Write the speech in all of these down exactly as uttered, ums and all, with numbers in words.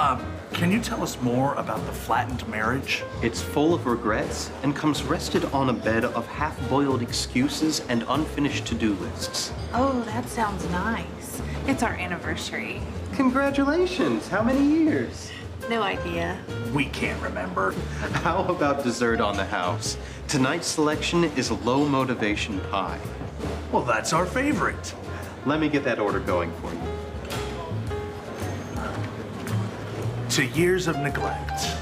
Um, can you tell us more about the flattened marriage? It's full of regrets and comes rested on a bed of half-boiled excuses and unfinished to-do lists. Oh, that sounds nice. It's our anniversary. Congratulations! How many years? No idea. We can't remember. How about dessert on the house? Tonight's selection is low motivation pie. Well, that's our favorite. Let me get that order going for you. To years of neglect.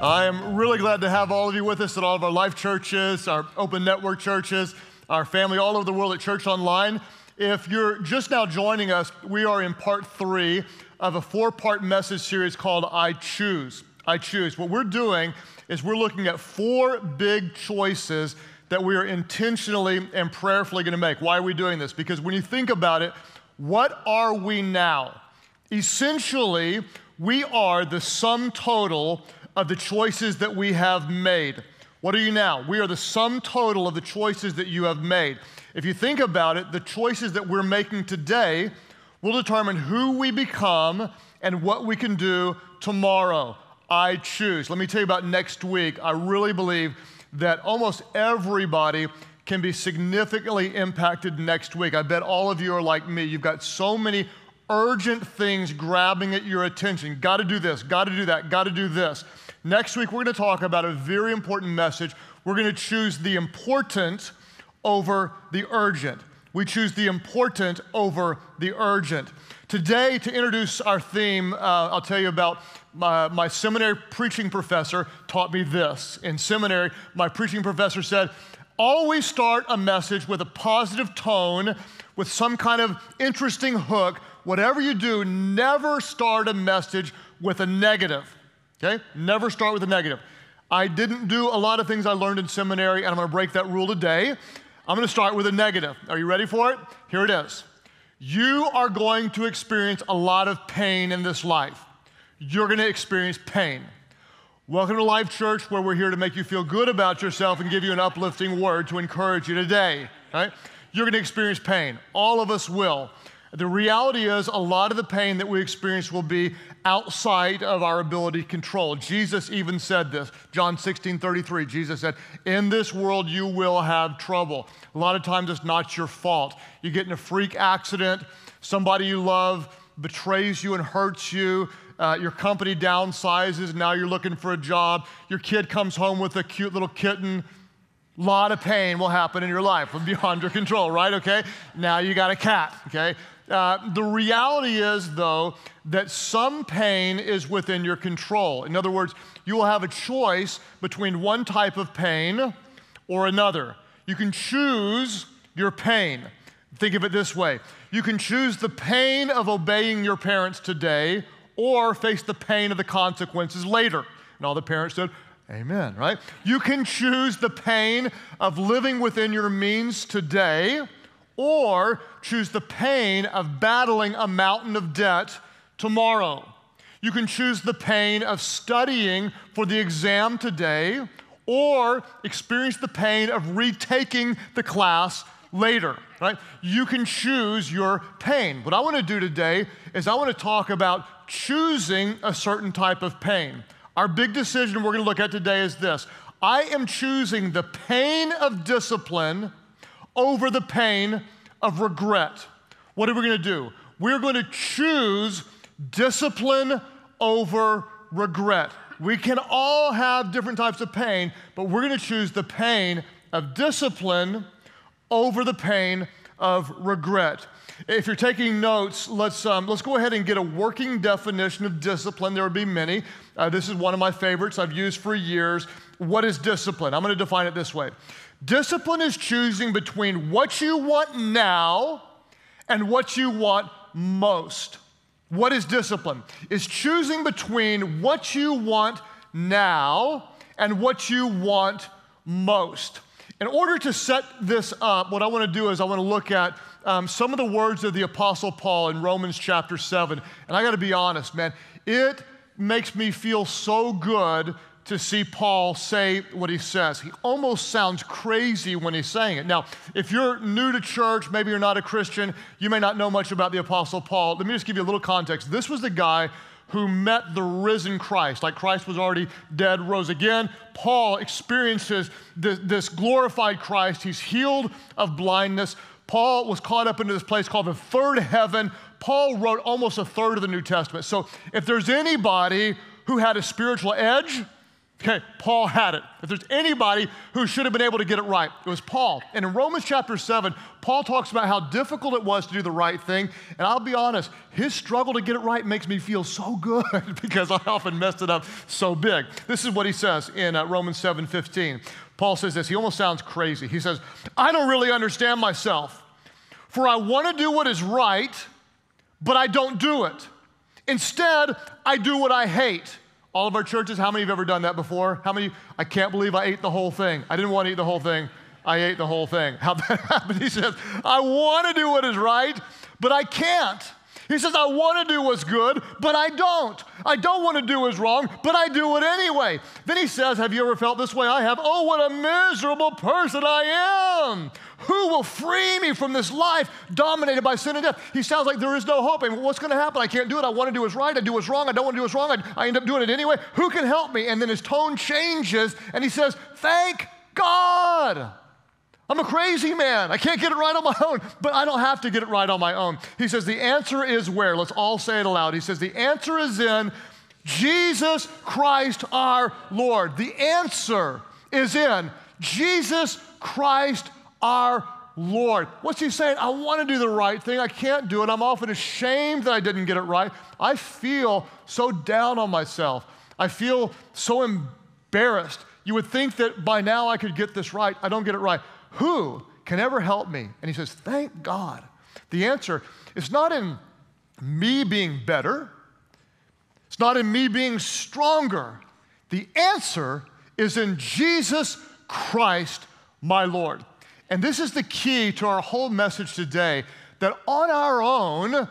I am really glad to have all of you with us at all of our life churches, our open network churches, our family all over the world at Church Online. If you're just now joining us, we are in part three of a four-part message series called I Choose. I Choose. What we're doing is we're looking at four big choices that we are intentionally and prayerfully going to make. Why are we doing this? Because when you think about it, what are we now? Essentially, we are the sum total of the choices that we have made. What are you now? We are the sum total of the choices that you have made. If you think about it, the choices that we're making today will determine who we become and what we can do tomorrow. I choose. Let me tell you about next week. I really believe that almost everybody can be significantly impacted next week. I bet all of you are like me. You've got so many urgent things grabbing at your attention. Got to do this, got to do that, got to do this. Next week, we're going to talk about a very important message. We're going to choose the important over the urgent. We choose the important over the urgent. Today, to introduce our theme, uh, I'll tell you about my, my seminary preaching professor taught me this. In seminary, my preaching professor said, always start a message with a positive tone, with some kind of interesting hook. Whatever you do, never start a message with a negative. Okay? Never start with a negative. I didn't do a lot of things I learned in seminary, and I'm going to break that rule today. I'm going to start with a negative. Are you ready for it? Here it is. You are going to experience a lot of pain in this life. You're going to experience pain. Welcome to Life Church, where we're here to make you feel good about yourself and give you an uplifting word to encourage you today. Right? You're going to experience pain. All of us will. The reality is a lot of the pain that we experience will be outside of our ability to control. Jesus even said this. John sixteen thirty-three, Jesus said, in this world you will have trouble. A lot of times it's not your fault. You get in a freak accident, somebody you love betrays you and hurts you, uh, your company downsizes, now you're looking for a job, your kid comes home with a cute little kitten. A lot of pain will happen in your life beyond your control, right? Okay, now you got a cat, okay? Uh, the reality is, though, that some pain is within your control. In other words, you will have a choice between one type of pain or another. You can choose your pain. Think of it this way. You can choose the pain of obeying your parents today or face the pain of the consequences later. And all the parents said, amen, right? You can choose the pain of living within your means today or choose the pain of battling a mountain of debt tomorrow. You can choose the pain of studying for the exam today or experience the pain of retaking the class later, right? You can choose your pain. What I want to do today is I want to talk about choosing a certain type of pain. Our big decision we're going to look at today is this. I am choosing the pain of discipline over the pain of regret. What are we going to do? We're going to choose discipline over regret. We can all have different types of pain, but we're going to choose the pain of discipline over the pain of regret. If you're taking notes, let's, um, let's go ahead and get a working definition of discipline. There would be many. Uh, this is one of my favorites I've used for years. What is discipline? I'm going to define it this way. Discipline is choosing between what you want now and what you want most. What is discipline? It's choosing between what you want now and what you want most. In order to set this up, what I want to do is I want to look at um, some of the words of the Apostle Paul in Romans chapter seven. And I got to be honest, man, it makes me feel so good to see Paul say what he says. He almost sounds crazy when he's saying it. Now, if you're new to church, maybe you're not a Christian, you may not know much about the Apostle Paul. Let me just give you a little context. This was the guy who met the risen Christ. Like Christ was already dead, rose again. Paul experiences this, this glorified Christ. He's healed of blindness. Paul was caught up into this place called the third heaven. Paul wrote almost a third of the New Testament. So if there's anybody who had a spiritual edge, okay, Paul had it. If there's anybody who should have been able to get it right, it was Paul. And in Romans chapter seven, Paul talks about how difficult it was to do the right thing. And I'll be honest, his struggle to get it right makes me feel so good because I often messed it up so big. This is what he says in uh, Romans seven fifteen. Paul says this. He almost sounds crazy. He says, I don't really understand myself, for I want to do what is right, but I don't do it. Instead, I do what I hate. All of our churches, how many have ever done that before? How many? I can't believe I ate the whole thing. I didn't want to eat the whole thing. I ate the whole thing. How that happened? He says, I want to do what is right, but I can't. He says, I want to do what's good, but I don't. I don't want to do what's wrong, but I do it anyway. Then he says, have you ever felt this way? I have. Oh, what a miserable person I am. Who will free me from this life dominated by sin and death? He sounds like there is no hope. And what's going to happen? I can't do it. I want to do what's right. I do what's wrong. I don't want to do what's wrong. I, I end up doing it anyway. Who can help me? And then his tone changes, and he says, thank God. I'm a crazy man. I can't get it right on my own, but I don't have to get it right on my own. He says, the answer is where? Let's all say it aloud. He says, the answer is in Jesus Christ our Lord. The answer is in Jesus Christ our Lord. What's he saying? I want to do the right thing. I can't do it. I'm often ashamed that I didn't get it right. I feel so down on myself. I feel so embarrassed. You would think that by now I could get this right. I don't get it right. Who can ever help me? And he says, thank God. The answer is not in me being better. It's not in me being stronger. The answer is in Jesus Christ, my Lord. And this is the key to our whole message today, that on our own,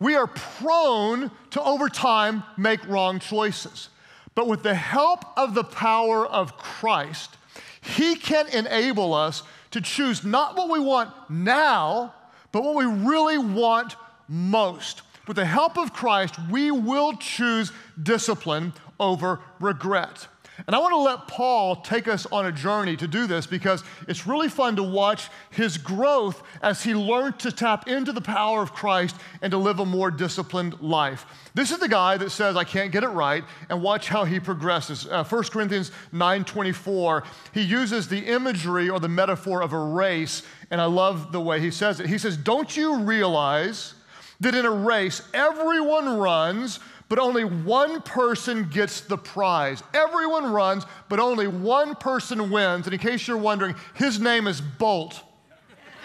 we are prone to over time make wrong choices. But with the help of the power of Christ, he can enable us to choose not what we want now, but what we really want most. With the help of Christ, we will choose discipline over regret. And I want to let Paul take us on a journey to do this because it's really fun to watch his growth as he learned to tap into the power of Christ and to live a more disciplined life. This is the guy that says, I can't get it right, and watch how he progresses. Uh, First Corinthians nine twenty-four, he uses the imagery or the metaphor of a race, and I love the way he says it. He says, don't you realize that in a race, everyone runs, but only one person gets the prize. Everyone runs, but only one person wins. And in case you're wondering, his name is Bolt.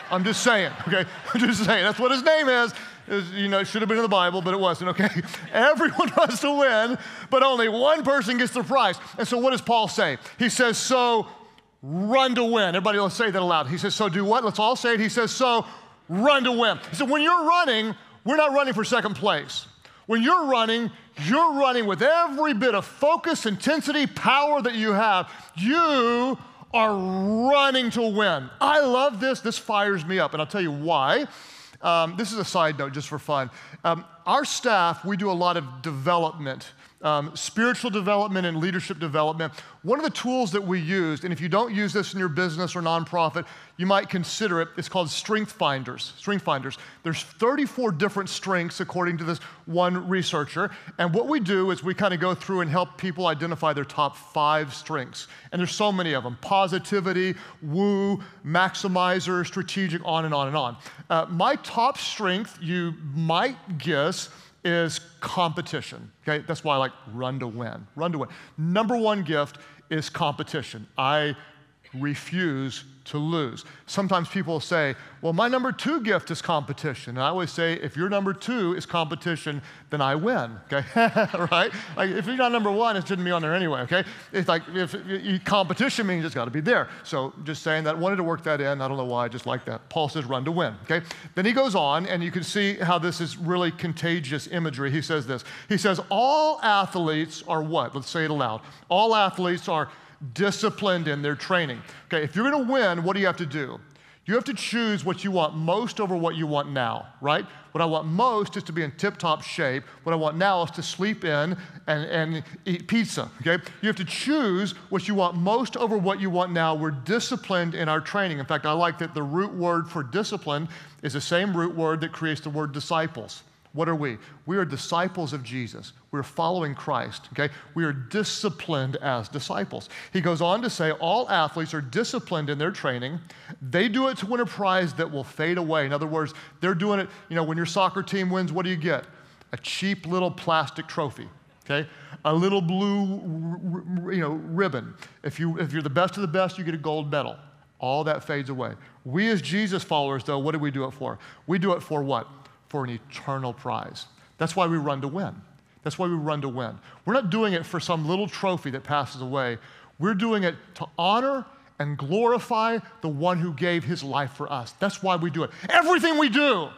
I'm just saying, okay? I'm just saying, that's what his name is. Is, you know, it should have been in the Bible, but it wasn't, okay? Everyone wants to win, but only one person gets the prize. And so what does Paul say? He says, so run to win. Everybody, let's say that aloud. He says, so do what? Let's all say it. He says, so run to win. He said, when you're running, we're not running for second place. When you're running, you're running with every bit of focus, intensity, power that you have. You are running to win. I love this. This fires me up, and I'll tell you why. Um, this is a side note just for fun. Um, our staff, we do a lot of development, um, spiritual development and leadership development. One of the tools that we used, and if you don't use this in your business or nonprofit, you might consider it. It's called Strengthfinders. Strengthfinders. There's thirty-four different strengths according to this one researcher. And what we do is we kind of go through and help people identify their top five strengths. And there's so many of them. Positivity, woo, maximizer, strategic, on and on and on. Uh, my top strength, you might guess, is competition. Okay, that's why I like run to win. Run to win. Number one gift is competition. I refuse to lose. Sometimes people say, well, my number two gift is competition. And I always say, if your number two is competition, then I win, okay? Right? Like, if you're not number one, it shouldn't be on there anyway, okay? It's like, if you, competition means it's gotta be there. So just saying that, wanted to work that in. I don't know why, I just like that. Paul says run to win, okay? Then he goes on, and you can see how this is really contagious imagery. He says this, he says, all athletes are what? Let's say it aloud. All athletes are disciplined in their training. Okay, if you're gonna win, what do you have to do? You have to choose what you want most over what you want now, right? What I want most is to be in tip-top shape. What I want now is to sleep in and, and eat pizza, okay? You have to choose what you want most over what you want now. We're disciplined in our training. In fact, I like that the root word for discipline is the same root word that creates the word disciples. What are we? We are disciples of Jesus. We're following Christ, okay? We are disciplined as disciples. He goes on to say, all athletes are disciplined in their training. They do it to win a prize that will fade away. In other words, they're doing it, you know, when your soccer team wins, what do you get? A cheap little plastic trophy, okay? A little blue, you know, ribbon. If you, if you're the best of the best, you get a gold medal. All that fades away. We as Jesus followers, though, what do we do it for? We do it for what? For an eternal prize. That's why we run to win. That's why we run to win. We're not doing it for some little trophy that passes away. We're doing it to honor and glorify the one who gave his life for us. That's why we do it. Everything we do,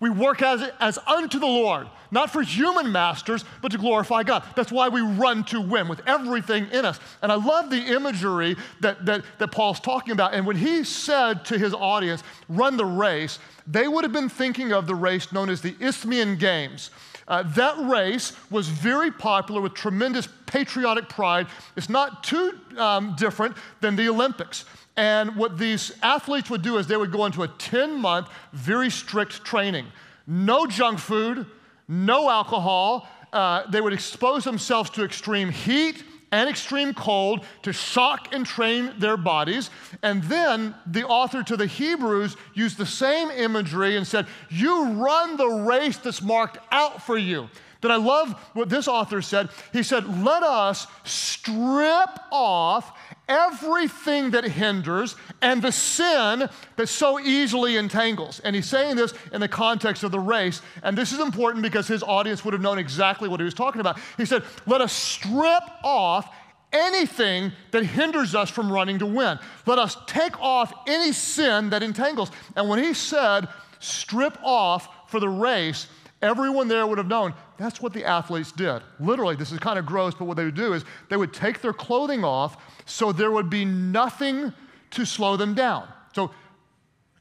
we work as, as unto the Lord, not for human masters, but to glorify God. That's why we run to win with everything in us. And I love the imagery that, that, that Paul's talking about. And when he said to his audience, run the race, they would have been thinking of the race known as the Isthmian Games. Uh, that race was very popular with tremendous patriotic pride. It's not too um, different than the Olympics. And what these athletes would do is they would go into a ten-month, very strict training. No junk food, no alcohol. Uh, they would expose themselves to extreme heat and extreme cold to shock and train their bodies. And then the author to the Hebrews used the same imagery and said, you run the race that's marked out for you. Then I love what this author said. He said, let us strip off everything that hinders and the sin that so easily entangles. And he's saying this in the context of the race. And this is important because his audience would have known exactly what he was talking about. He said, let us strip off anything that hinders us from running to win. Let us take off any sin that entangles. And when he said, strip off for the race, everyone there would have known that's what the athletes did. Literally, this is kind of gross, but what they would do is they would take their clothing off so there would be nothing to slow them down. So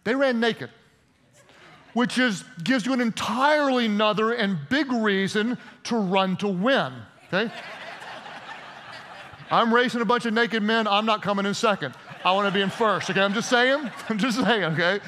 they ran naked, which is, gives you an entirely another and big reason to run to win, okay? I'm racing a bunch of naked men, I'm not coming in second. I wanna be in first, okay? I'm just saying, I'm just saying, okay?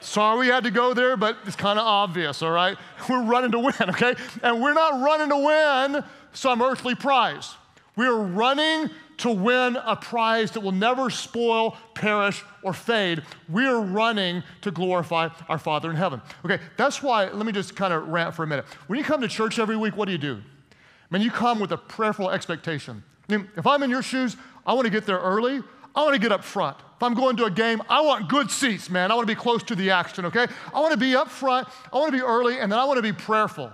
Sorry we had to go there, but it's kind of obvious, all right? We're running to win, okay? And we're not running to win some earthly prize. We're running to win a prize that will never spoil, perish, or fade. We're running to glorify our Father in heaven. Okay, that's why, let me just kind of rant for a minute. When you come to church every week, what do you do? I mean, you come with a prayerful expectation. I mean, if I'm in your shoes, I want to get there early. I want to get up front. If I'm going to a game, I want good seats, man. I want to be close to the action, okay? I want to be up front, I want to be early, and then I want to be prayerful.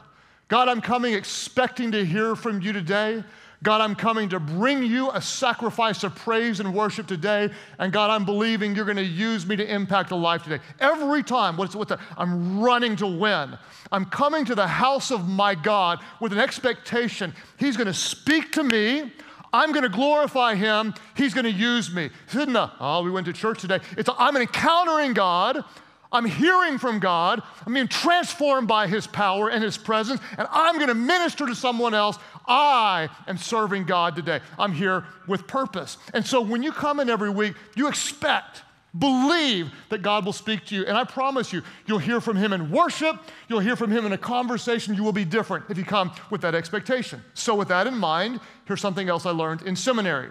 God, I'm coming expecting to hear from you today. God, I'm coming to bring you a sacrifice of praise and worship today. And God, I'm believing you're going to use me to impact a life today. Every time, what's, what's that? I'm running to win. I'm coming to the house of my God with an expectation. He's going to speak to me. I'm gonna glorify him, he's gonna use me. This isn't a, oh, we went to church today. It's a, I'm encountering God, I'm hearing from God, I'm being transformed by his power and his presence, and I'm gonna minister to someone else. I am serving God today. I'm here with purpose. And so when you come in every week, you expect, believe that God will speak to you. And I promise you, you'll hear from him in worship, you'll hear from him in a conversation, you will be different if you come with that expectation. So with that in mind, here's something else I learned in seminary,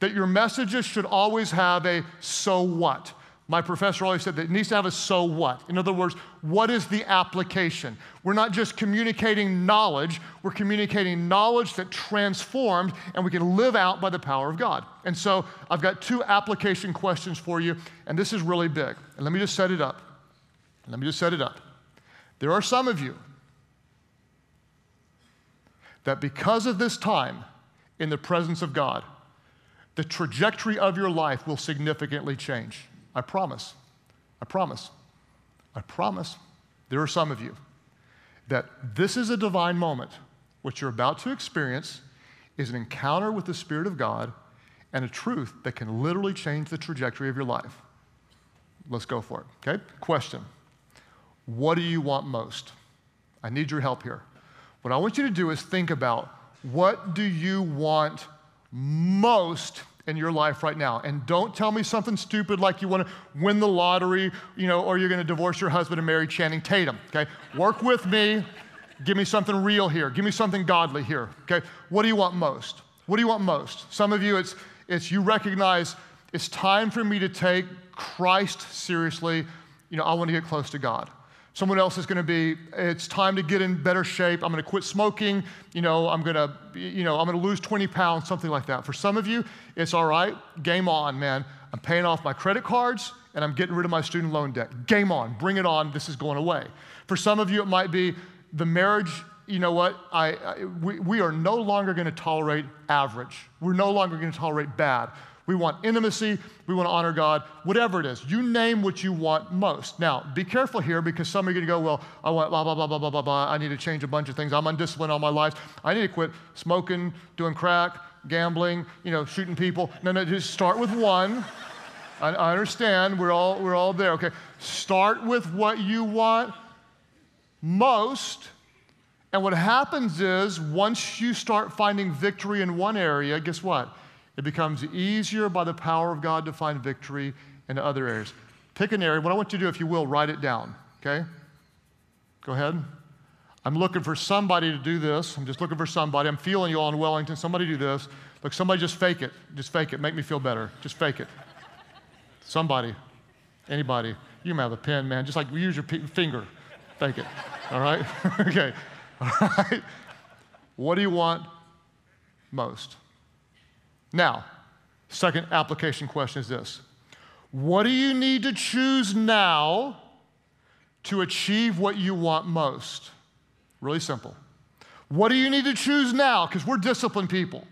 that your messages should always have a so what. My professor always said that it needs to have a so what. In other words, what is the application? We're not just communicating knowledge, we're communicating knowledge that transforms and we can live out by the power of God. And so I've got two application questions for you, and this is really big. And let me just set it up. Let me just set it up. There are some of you that because of this time in the presence of God, the trajectory of your life will significantly change. I promise, I promise, I promise there are some of you that this is a divine moment. What you're about to experience is an encounter with the Spirit of God and a truth that can literally change the trajectory of your life. Let's go for it, okay? Question, what do you want most? I need your help here. What I want you to do is think about, what do you want most in your life right now? And don't tell me something stupid like you want to win the lottery, you know, or you're going to divorce your husband and marry Channing Tatum, okay? Work with me. Give me something real here. Give me something godly here, okay? What do you want most? What do you want most? Some of you, it's, it's you recognize it's time for me to take Christ seriously. You know, I want to get close to God. Someone else is going to be, it's time to get in better shape. I'm going to quit smoking. You know, I'm going to, you know, I'm going to lose twenty pounds, something like that. For some of you, it's all right. Game on, man. I'm paying off my credit cards and I'm getting rid of my student loan debt. Game on. Bring it on. This is going away. For some of you, it might be the marriage. You know what? I, I we, we are no longer going to tolerate average. We're no longer going to tolerate bad. We want intimacy, we want to honor God, whatever it is. You name what you want most. Now, be careful here because some are going to go, well, I want blah, blah, blah, blah, blah, blah, blah. I need to change a bunch of things. I'm undisciplined all my life. I need to quit smoking, doing crack, gambling, you know, shooting people. No, no, just start with one. I, I understand, we're all, we're all there, okay? Start with what you want most. And what happens is once you start finding victory in one area, guess what? It becomes easier by the power of God to find victory in other areas. Pick an area. What I want you to do, if you will, write it down, okay? Go ahead. I'm looking for somebody to do this. I'm just looking for somebody. I'm feeling you all in Wellington. Somebody do this. Look, somebody just fake it. Just fake it. Make me feel better. Just fake it. Somebody. Anybody. You may have a pen, man. Just like use your p- finger. Fake it. All right? Okay. All right. What do you want most? Now, second application question is this. What do you need to choose now to achieve what you want most? Really simple. What do you need to choose now? Because we're disciplined people.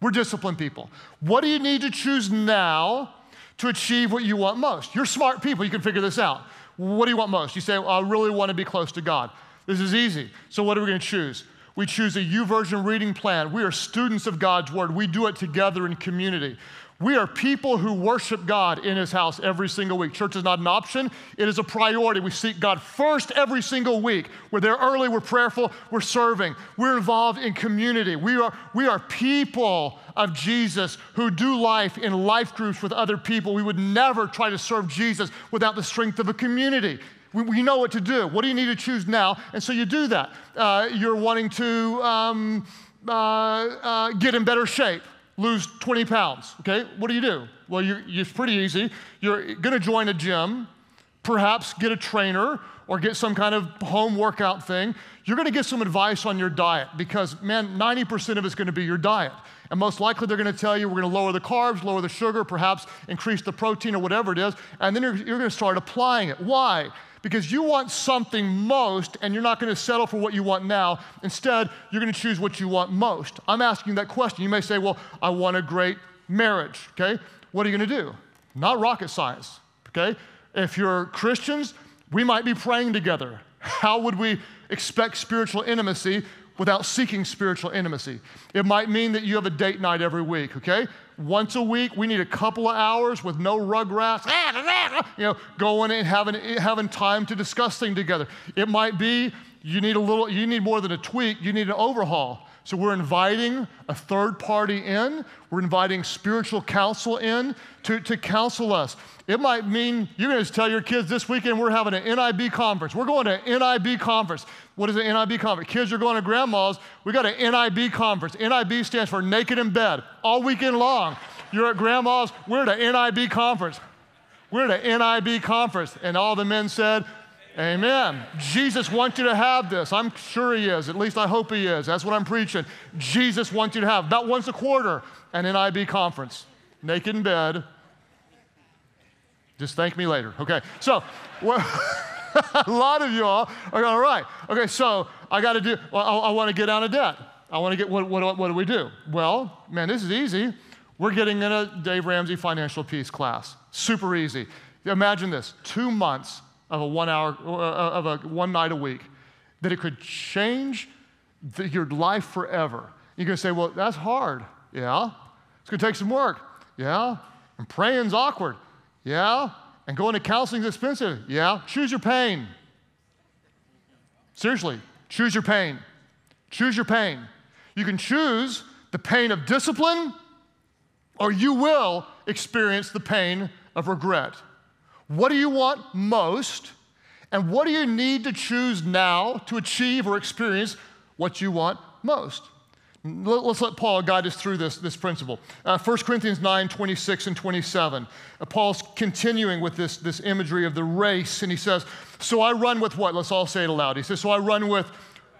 We're disciplined people. What do you need to choose now to achieve what you want most? You're smart people. You can figure this out. What do you want most? You say, I really want to be close to God. This is easy. So what are we going to choose? We choose a YouVersion reading plan. We are students of God's word. We do it together in community. We are people who worship God in his house every single week. Church is not an option. It is a priority. We seek God first every single week. We're there early. We're prayerful. We're serving. We're involved in community. We are, we are people of Jesus who do life in life groups with other people. We would never try to serve Jesus without the strength of a community. We, we know what to do. What do you need to choose now? And so you do that. Uh, you're wanting to um, uh, uh, get in better shape, lose twenty pounds, okay? What do you do? Well, you, it's pretty easy. You're gonna join a gym, perhaps get a trainer or get some kind of home workout thing. You're gonna get some advice on your diet because, man, ninety percent of it's gonna be your diet. And most likely they're gonna tell you we're gonna lower the carbs, lower the sugar, perhaps increase the protein or whatever it is, and then you're, you're gonna start applying it. Why? Because you want something most and you're not gonna settle for what you want now. Instead, you're gonna choose what you want most. I'm asking that question. You may say, well, I want a great marriage, okay? What are you gonna do? Not rocket science, okay? If you're Christians, we might be praying together. How would we expect spiritual intimacy without seeking spiritual intimacy? It might mean that you have a date night every week, okay? Once a week, we need a couple of hours with no rugrats, you know, going and having, having time to discuss things together. It might be you need a little, you need more than a tweak, you need an overhaul. So we're inviting a third party in, we're inviting spiritual counsel in to, to counsel us. It might mean you're gonna tell your kids this weekend we're having an N I B conference. We're going to an N I B conference. What is an N I B conference? Kids are going to grandma's, we got an N I B conference. N I B stands for naked in bed all weekend long. You're at grandma's, we're at an N I B conference. We're at an N I B conference. And all the men said, amen. Amen. Jesus wants you to have this. I'm sure he is. At least I hope he is. That's what I'm preaching. Jesus wants you to have, about once a quarter, an N I B conference. Naked in bed. Just thank me later. Okay, so well, a lot of you all are going, all right. Okay, so I got to do, well, I, I want to get out of debt. I want to get, what, what, what do we do? Well, man, this is easy. We're getting in a Dave Ramsey financial peace class. Super easy. Imagine this, two months of a one hour, uh, of a one night a week, that it could change the, your life forever. You're going to say, well, that's hard. Yeah. It's going to take some work. Yeah. And praying's awkward. Yeah. And going to counseling's expensive. Yeah. Choose your pain. Seriously, choose your pain. Choose your pain. You can choose the pain of discipline, or you will experience the pain of regret. What do you want most, and what do you need to choose now to achieve or experience what you want most? Let's let Paul guide us through this, this principle. Uh, First Corinthians nine, twenty-six and twenty-seven. Uh, Paul's continuing with this, this imagery of the race, and he says, so I run with what? Let's all say it aloud. He says, so I run with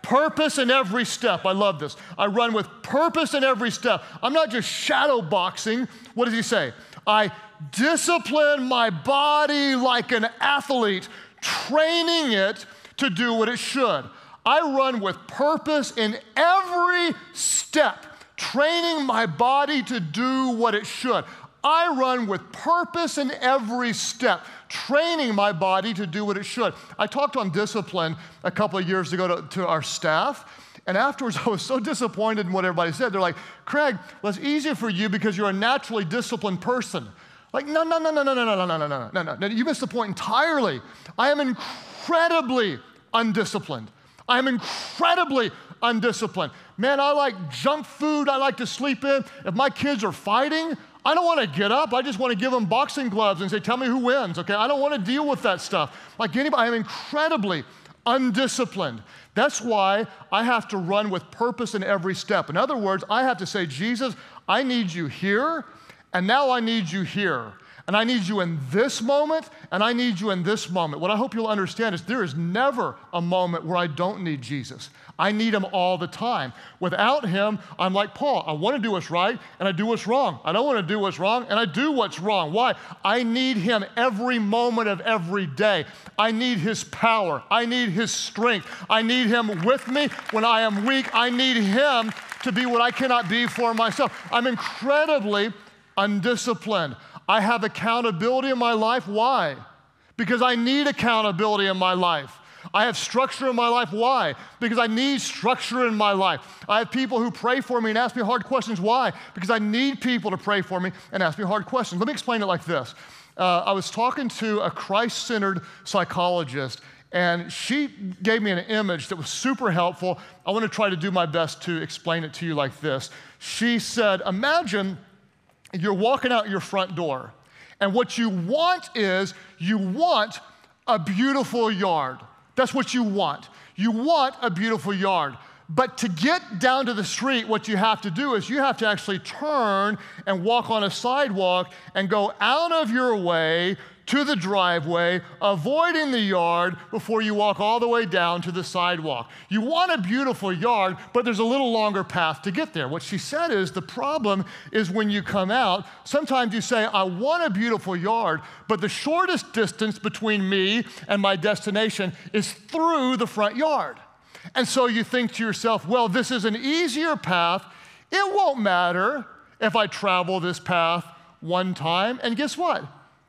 purpose in every step. I love this. I run with purpose in every step. I'm not just shadow boxing. What does he say? I discipline my body like an athlete, training it to do what it should. I run with purpose in every step, training my body to do what it should. I run with purpose in every step, training my body to do what it should. I talked on discipline a couple of years ago to, to our staff, and afterwards I was so disappointed in what everybody said. They're like, Craig, well, it's easier for you because you're a naturally disciplined person. Like, no, no, no, no, no, no, no, no, no, no, no, no, no. You missed the point entirely. I am incredibly undisciplined. I am incredibly undisciplined. Man, I like junk food. I like to sleep in. If my kids are fighting, I don't want to get up. I just want to give them boxing gloves and say, tell me who wins, okay? I don't want to deal with that stuff. Like anybody, I am incredibly undisciplined. That's why I have to run with purpose in every step. In other words, I have to say, Jesus, I need you here, and now I need you here. And I need you in this moment, and I need you in this moment. What I hope you'll understand is there is never a moment where I don't need Jesus. I need him all the time. Without him, I'm like Paul. I want to do what's right, and I do what's wrong. I don't want to do what's wrong, and I do what's wrong. Why? I need him every moment of every day. I need his power. I need his strength. I need him with me when I am weak. I need him to be what I cannot be for myself. I'm incredibly undisciplined. I have accountability in my life. Why? Because I need accountability in my life. I have structure in my life. Why? Because I need structure in my life. I have people who pray for me and ask me hard questions. Why? Because I need people to pray for me and ask me hard questions. Let me explain it like this. Uh, I was talking to a Christ-centered psychologist, and she gave me an image that was super helpful. I want to try to do my best to explain it to you like this. She said, imagine you're walking out your front door, and what you want is you want a beautiful yard. That's what you want. You want a beautiful yard. But to get down to the street, what you have to do is you have to actually turn and walk on a sidewalk and go out of your way to the driveway, avoiding the yard before you walk all the way down to the sidewalk. You want a beautiful yard, but there's a little longer path to get there. What she said is the problem is when you come out, sometimes you say, I want a beautiful yard, but the shortest distance between me and my destination is through the front yard. And so you think to yourself, well, this is an easier path. It won't matter if I travel this path one time. And guess what?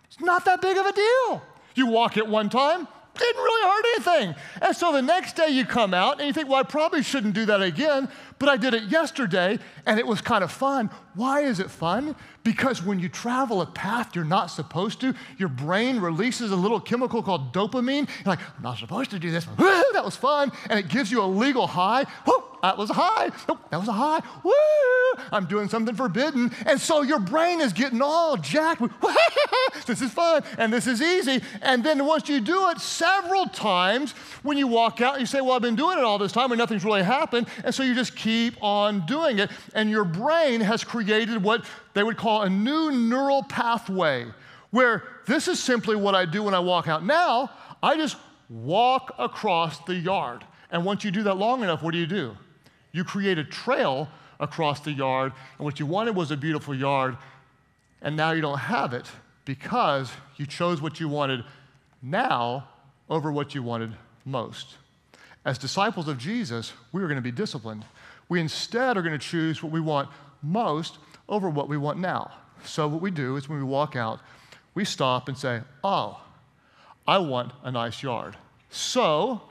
It's not that big of a deal. You walk it one time, didn't really hurt anything. And so the next day you come out and you think, well, I probably shouldn't do that again, but I did it yesterday and it was kind of fun. Why is it fun? Because when you travel a path you're not supposed to, your brain releases a little chemical called dopamine. You're like, I'm not supposed to do this. Woo, that was fun. And it gives you a legal high. Woo, that was a high. Nope, that was a high. Woo, I'm doing something forbidden. And so your brain is getting all jacked. This is fun and this is easy. And then once you do it several times, when you walk out, you say, well, I've been doing it all this time and nothing's really happened. And so you just keep on doing it. And your brain has created what they would call a new neural pathway, where this is simply what I do when I walk out. Now, I just walk across the yard. And once you do that long enough, what do you do? You create a trail across the yard, and what you wanted was a beautiful yard, and now you don't have it because you chose what you wanted now over what you wanted most. As disciples of Jesus, we are going to be disciplined. We instead are going to choose what we want most over what we want now. So what we do is when we walk out, we stop and say, oh, I want a nice yard. So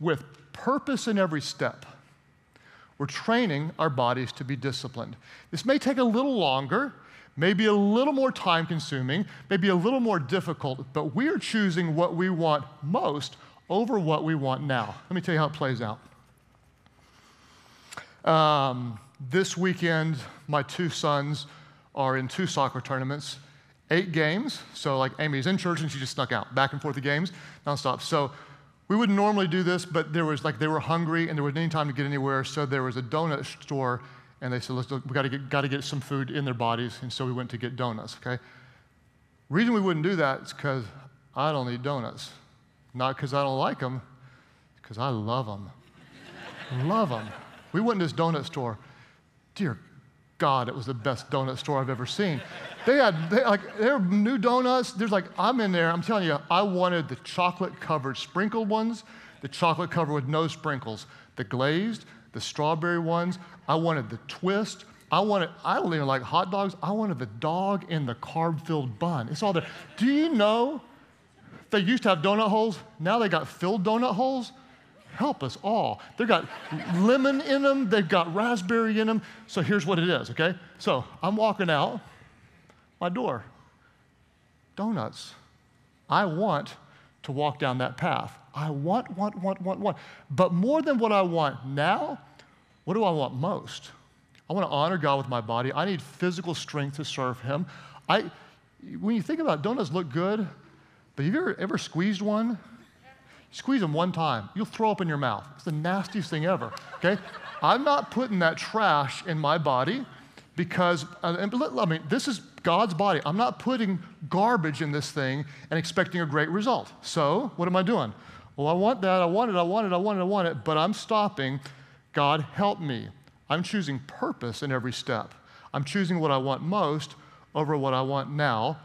with purpose in every step, we're training our bodies to be disciplined. This may take a little longer, maybe a little more time-consuming, maybe a little more difficult, but we're choosing what we want most over what we want now. Let me tell you how it plays out. Um, this weekend, my two sons are in two soccer tournaments, eight games. So like Amy's in church and she just snuck out, back and forth the games, nonstop. So we wouldn't normally do this, but there was like they were hungry and there wasn't any time to get anywhere, so there was a donut store, and they said, "Let's look, we got to get got to get some food in their bodies," and so we went to get donuts. Okay. Reason we wouldn't do that is because I don't eat donuts, not because I don't like them, because I love them, love them. We went to this donut store. Dear God, it was the best donut store I've ever seen. They had they, like there were new donuts. There's like I'm in there. I'm telling you, I wanted the chocolate-covered sprinkled ones, the chocolate-covered with no sprinkles, the glazed, the strawberry ones. I wanted the twist. I wanted. I don't even like hot dogs. I wanted the dog in the carb-filled bun. It's all there. Do you know they used to have donut holes? Now they got filled donut holes. Help us all. They've got lemon in them. They've got raspberry in them. So here's what it is, okay? So I'm walking out my door. Donuts. I want to walk down that path. I want, want, want, want, want. But more than what I want now, what do I want most? I want to honor God with my body. I need physical strength to serve Him. I, when you think about it, donuts look good, but have you ever, ever squeezed one? Squeeze them one time, you'll throw up in your mouth. It's the nastiest thing ever, okay? I'm not putting that trash in my body because, I mean, this is God's body. I'm not putting garbage in this thing and expecting a great result. So what am I doing? Well, I want that, I want it, I want it, I want it, I want it, but I'm stopping. God, help me. I'm choosing purpose in every step. I'm choosing what I want most over what I want now.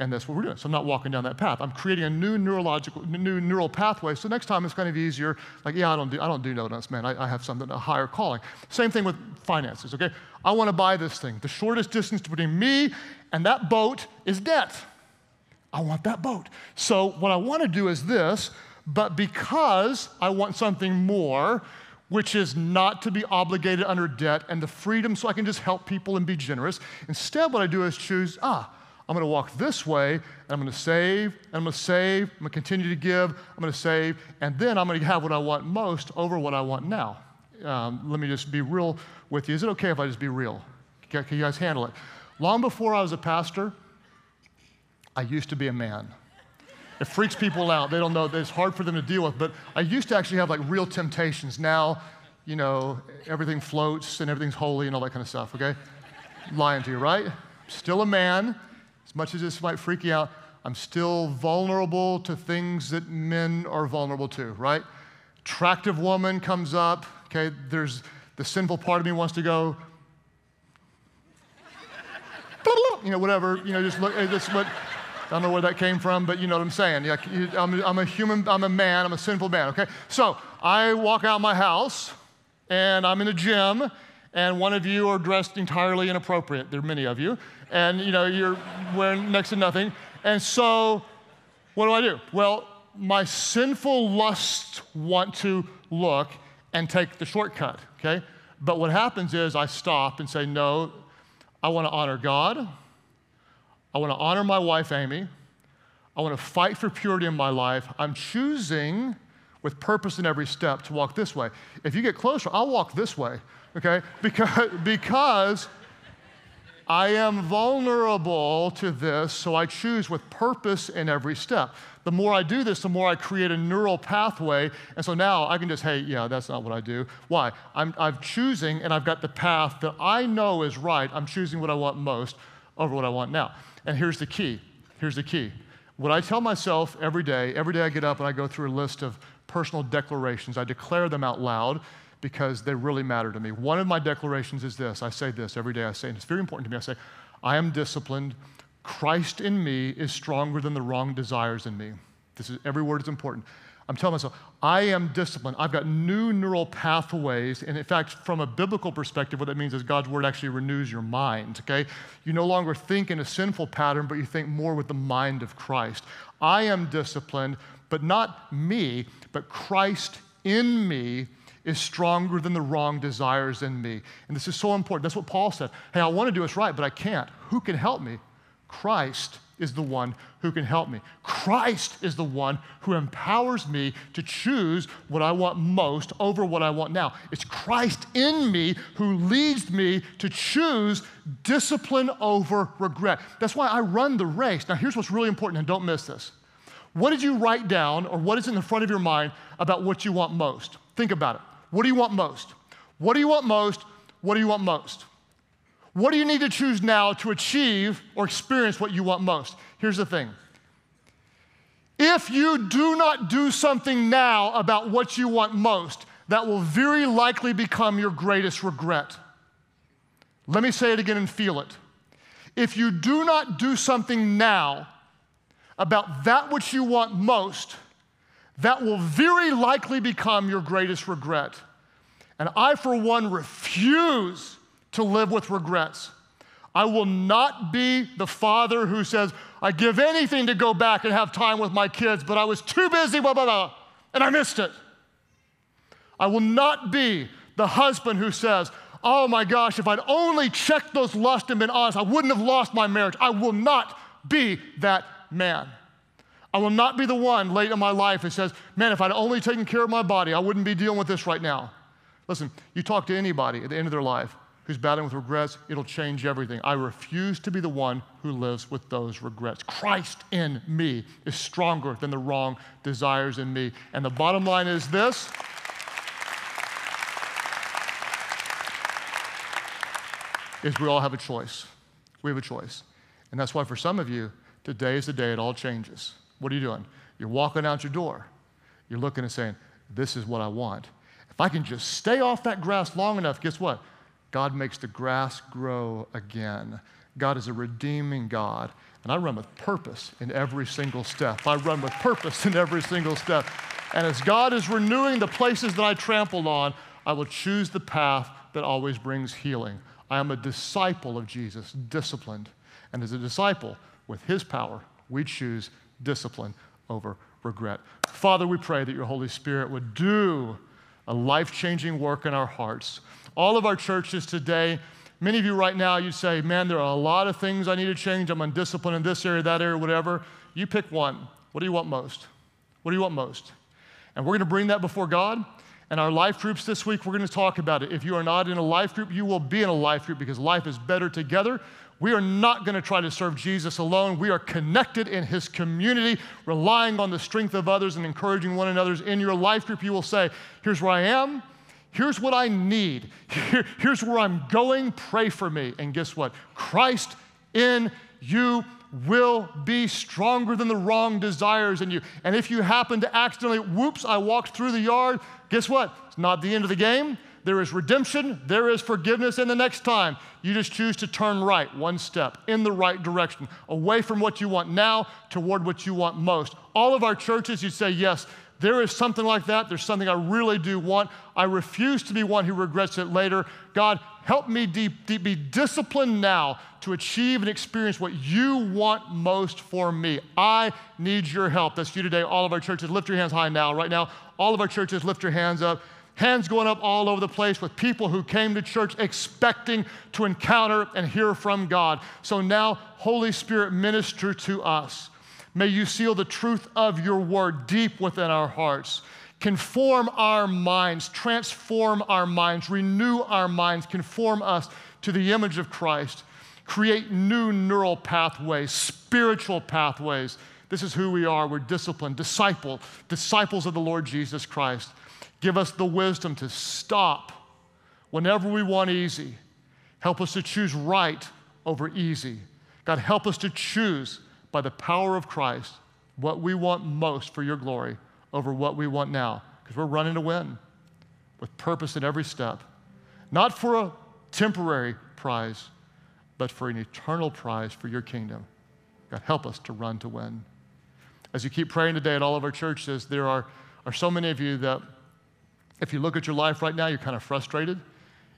And that's what we're doing. So I'm not walking down that path. I'm creating a new neurological, new neural pathway. So next time it's kind of easier. Like, yeah, I don't do, I don't do donuts, man. I, I have something, a higher calling. Same thing with finances, okay? I want to buy this thing. The shortest distance between me and that boat is debt. I want that boat. So what I want to do is this, but because I want something more, which is not to be obligated under debt and the freedom so I can just help people and be generous. Instead, what I do is choose, ah, I'm going to walk this way, and I'm going to save, and I'm going to save, I'm going to continue to give, I'm going to save, and then I'm going to have what I want most over what I want now. Um, let me just be real with you. Is it okay if I just be real? Can, can you guys handle it? Long before I was a pastor, I used to be a man. It freaks people out. They don't know. It's hard for them to deal with, but I used to actually have like real temptations. Now, you know, everything floats, and everything's holy, and all that kind of stuff, okay? Lying to you, right? Still a man. As much as this might freak you out, I'm still vulnerable to things that men are vulnerable to, right? Attractive woman comes up, okay, there's the sinful part of me wants to go, you know, whatever, you know, just look, just what, I don't know where that came from, but you know what I'm saying. Like, I'm, I'm a human, I'm a man, I'm a sinful man, okay? So I walk out my house and I'm in a gym and one of you are dressed entirely inappropriate. There are many of you. And, you know, you're wearing next to nothing. And so what do I do? Well, my sinful lusts want to look and take the shortcut, okay? But what happens is I stop and say, no, I want to honor God. I want to honor my wife, Amy. I want to fight for purity in my life. I'm choosing with purpose in every step to walk this way. If you get closer, I'll walk this way, okay? Because, because I am vulnerable to this, so I choose with purpose in every step. The more I do this, the more I create a neural pathway, and so now I can just, hey, yeah, that's not what I do. Why? I'm, I'm choosing, and I've got the path that I know is right. I'm choosing what I want most over what I want now. And here's the key. Here's the key. What I tell myself every day, every day I get up and I go through a list of personal declarations. I declare them out loud because they really matter to me. One of my declarations is this. I say this every day. I say, and it's very important to me, I say, I am disciplined. Christ in me is stronger than the wrong desires in me. This is, every word is important. I'm telling myself, I am disciplined. I've got new neural pathways. And in fact, from a biblical perspective, what that means is God's word actually renews your mind, okay? You no longer think in a sinful pattern, but you think more with the mind of Christ. I am disciplined, but not me, but Christ in me is stronger than the wrong desires in me. And this is so important. That's what Paul said. Hey, I want to do what's right, but I can't. Who can help me? Christ is the one who can help me. Christ is the one who empowers me to choose what I want most over what I want now. It's Christ in me who leads me to choose discipline over regret. That's why I run the race. Now, here's what's really important, and don't miss this. What did you write down, or what is in the front of your mind about what you want most? Think about it. What do you want most? What do you want most? What do you want most? What do you need to choose now to achieve or experience what you want most? Here's the thing. If you do not do something now about what you want most, that will very likely become your greatest regret. Let me say it again and feel it. If you do not do something now about that which you want most, that will very likely become your greatest regret. And I, for one, refuse to live with regrets. I will not be the father who says, I give anything to go back and have time with my kids, but I was too busy, blah, blah, blah, and I missed it. I will not be the husband who says, oh my gosh, if I'd only checked those lusts and been honest, I wouldn't have lost my marriage. I will not be that man. I will not be the one late in my life who says, man, if I'd only taken care of my body, I wouldn't be dealing with this right now. Listen, you talk to anybody at the end of their life who's battling with regrets, it'll change everything. I refuse to be the one who lives with those regrets. Christ in me is stronger than the wrong desires in me. And the bottom line is this. is we all have a choice. We have a choice. And that's why for some of you, today is the day it all changes. What are you doing? You're walking out your door. You're looking and saying, this is what I want. If I can just stay off that grass long enough, guess what? God makes the grass grow again. God is a redeeming God. And I run with purpose in every single step. I run with purpose in every single step. And as God is renewing the places that I trampled on, I will choose the path that always brings healing. I am a disciple of Jesus, disciplined. And as a disciple, with his power, we choose discipline over regret. Father, we pray that your Holy Spirit would do a life-changing work in our hearts. All of our churches today, many of you right now, you say, man, there are a lot of things I need to change. I'm undisciplined in this area, that area, whatever. You pick one. What do you want most? What do you want most? And we're going to bring that before God. And our life groups this week, we're going to talk about it. If you are not in a life group, you will be in a life group because life is better together. We are not going to try to serve Jesus alone. We are connected in his community, relying on the strength of others and encouraging one another. In your life group, you will say, here's where I am. Here's what I need. Here, here's where I'm going. Pray for me. And guess what? Christ in you will be stronger than the wrong desires in you. And if you happen to accidentally, whoops, I walked through the yard, guess what? It's not the end of the game. There is redemption. There is forgiveness. And the next time, you just choose to turn right, one step, in the right direction, away from what you want now toward what you want most. All of our churches, you'd say, yes, there is something like that. There's something I really do want. I refuse to be one who regrets it later. God, help me de- de- be disciplined now to achieve and experience what you want most for me. I need your help. That's you today. All of our churches, lift your hands high now. Right now, all of our churches, lift your hands up. Hands going up all over the place with people who came to church expecting to encounter and hear from God. So now, Holy Spirit, minister to us. May you seal the truth of your word deep within our hearts. Conform our minds, transform our minds, renew our minds, conform us to the image of Christ. Create new neural pathways, spiritual pathways. This is who we are. We're disciplined, disciple, disciples of the Lord Jesus Christ. Give us the wisdom to stop whenever we want easy. Help us to choose right over easy. God, help us to choose by the power of Christ what we want most for your glory over what we want now, because we're running to win with purpose in every step, not for a temporary prize, but for an eternal prize for your kingdom. God, help us to run to win. As you keep praying today at all of our churches, there are, are so many of you that if you look at your life right now, you're kind of frustrated.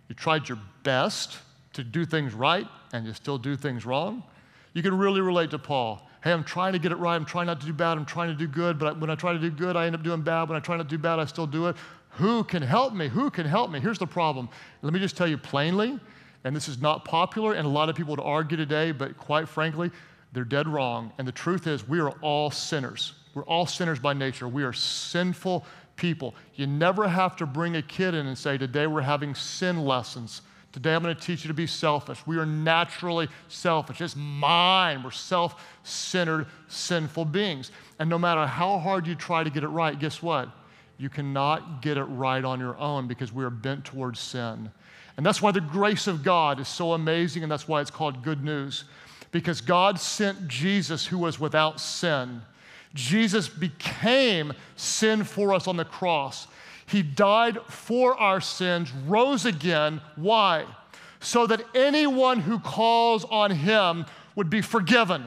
You tried your best to do things right, and you still do things wrong. You can really relate to Paul. Hey, I'm trying to get it right. I'm trying not to do bad. I'm trying to do good. But when I try to do good, I end up doing bad. When I try not to do bad, I still do it. Who can help me? Who can help me? Here's the problem. Let me just tell you plainly, and this is not popular, and a lot of people would argue today, but quite frankly, they're dead wrong. And the truth is, we are all sinners. We're all sinners by nature. We are sinful people. You never have to bring a kid in and say, today we're having sin lessons. Today I'm going to teach you to be selfish. We are naturally selfish. It's mine. We're self-centered, sinful beings. And no matter how hard you try to get it right, guess what? You cannot get it right on your own because we are bent towards sin. And that's why the grace of God is so amazing, and that's why it's called good news. Because God sent Jesus, who was without sin. Jesus became sin for us on the cross. He died for our sins, rose again. Why? So that anyone who calls on him would be forgiven.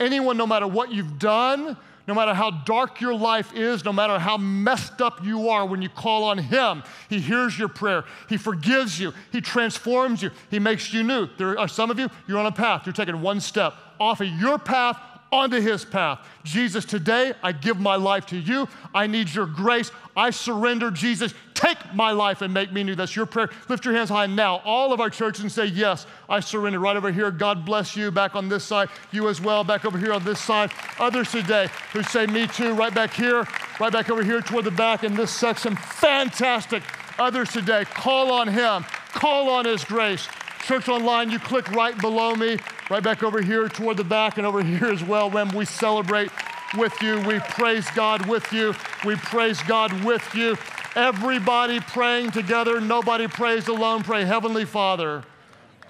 Anyone, no matter what you've done, no matter how dark your life is, no matter how messed up you are, when you call on him, he hears your prayer. He forgives you. He transforms you. He makes you new. There are some of you, you're on a path. You're taking one step off of your path onto his path. Jesus, today I give my life to you. I need your grace. I surrender, Jesus. Take my life and make me new. That's your prayer. Lift your hands high now. All of our churches, and say, yes, I surrender. Right over here, God bless you. Back on this side, you as well. Back over here on this side. Others today who say, me too. Right back here, right back over here toward the back in this section. Fantastic. Others today, call on him. Call on his grace. Church Online, you click right below me, right back over here toward the back and over here as well. When we celebrate with you, we praise God with you. We praise God with you. Everybody praying together, nobody prays alone. Pray, Heavenly Father,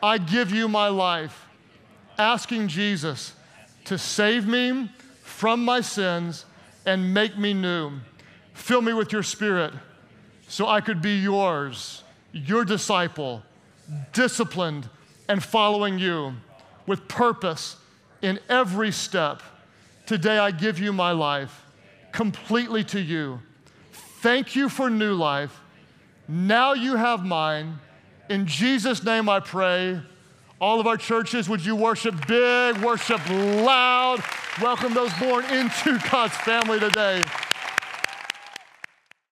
I give you my life, asking Jesus to save me from my sins and make me new. Fill me with your Spirit so I could be yours, your disciple, disciplined and following you with purpose in every step. Today I give you my life completely to you. Thank you for new life. Now you have mine. In Jesus' name I pray. All of our churches, would you worship big, worship loud. Welcome those born into God's family today.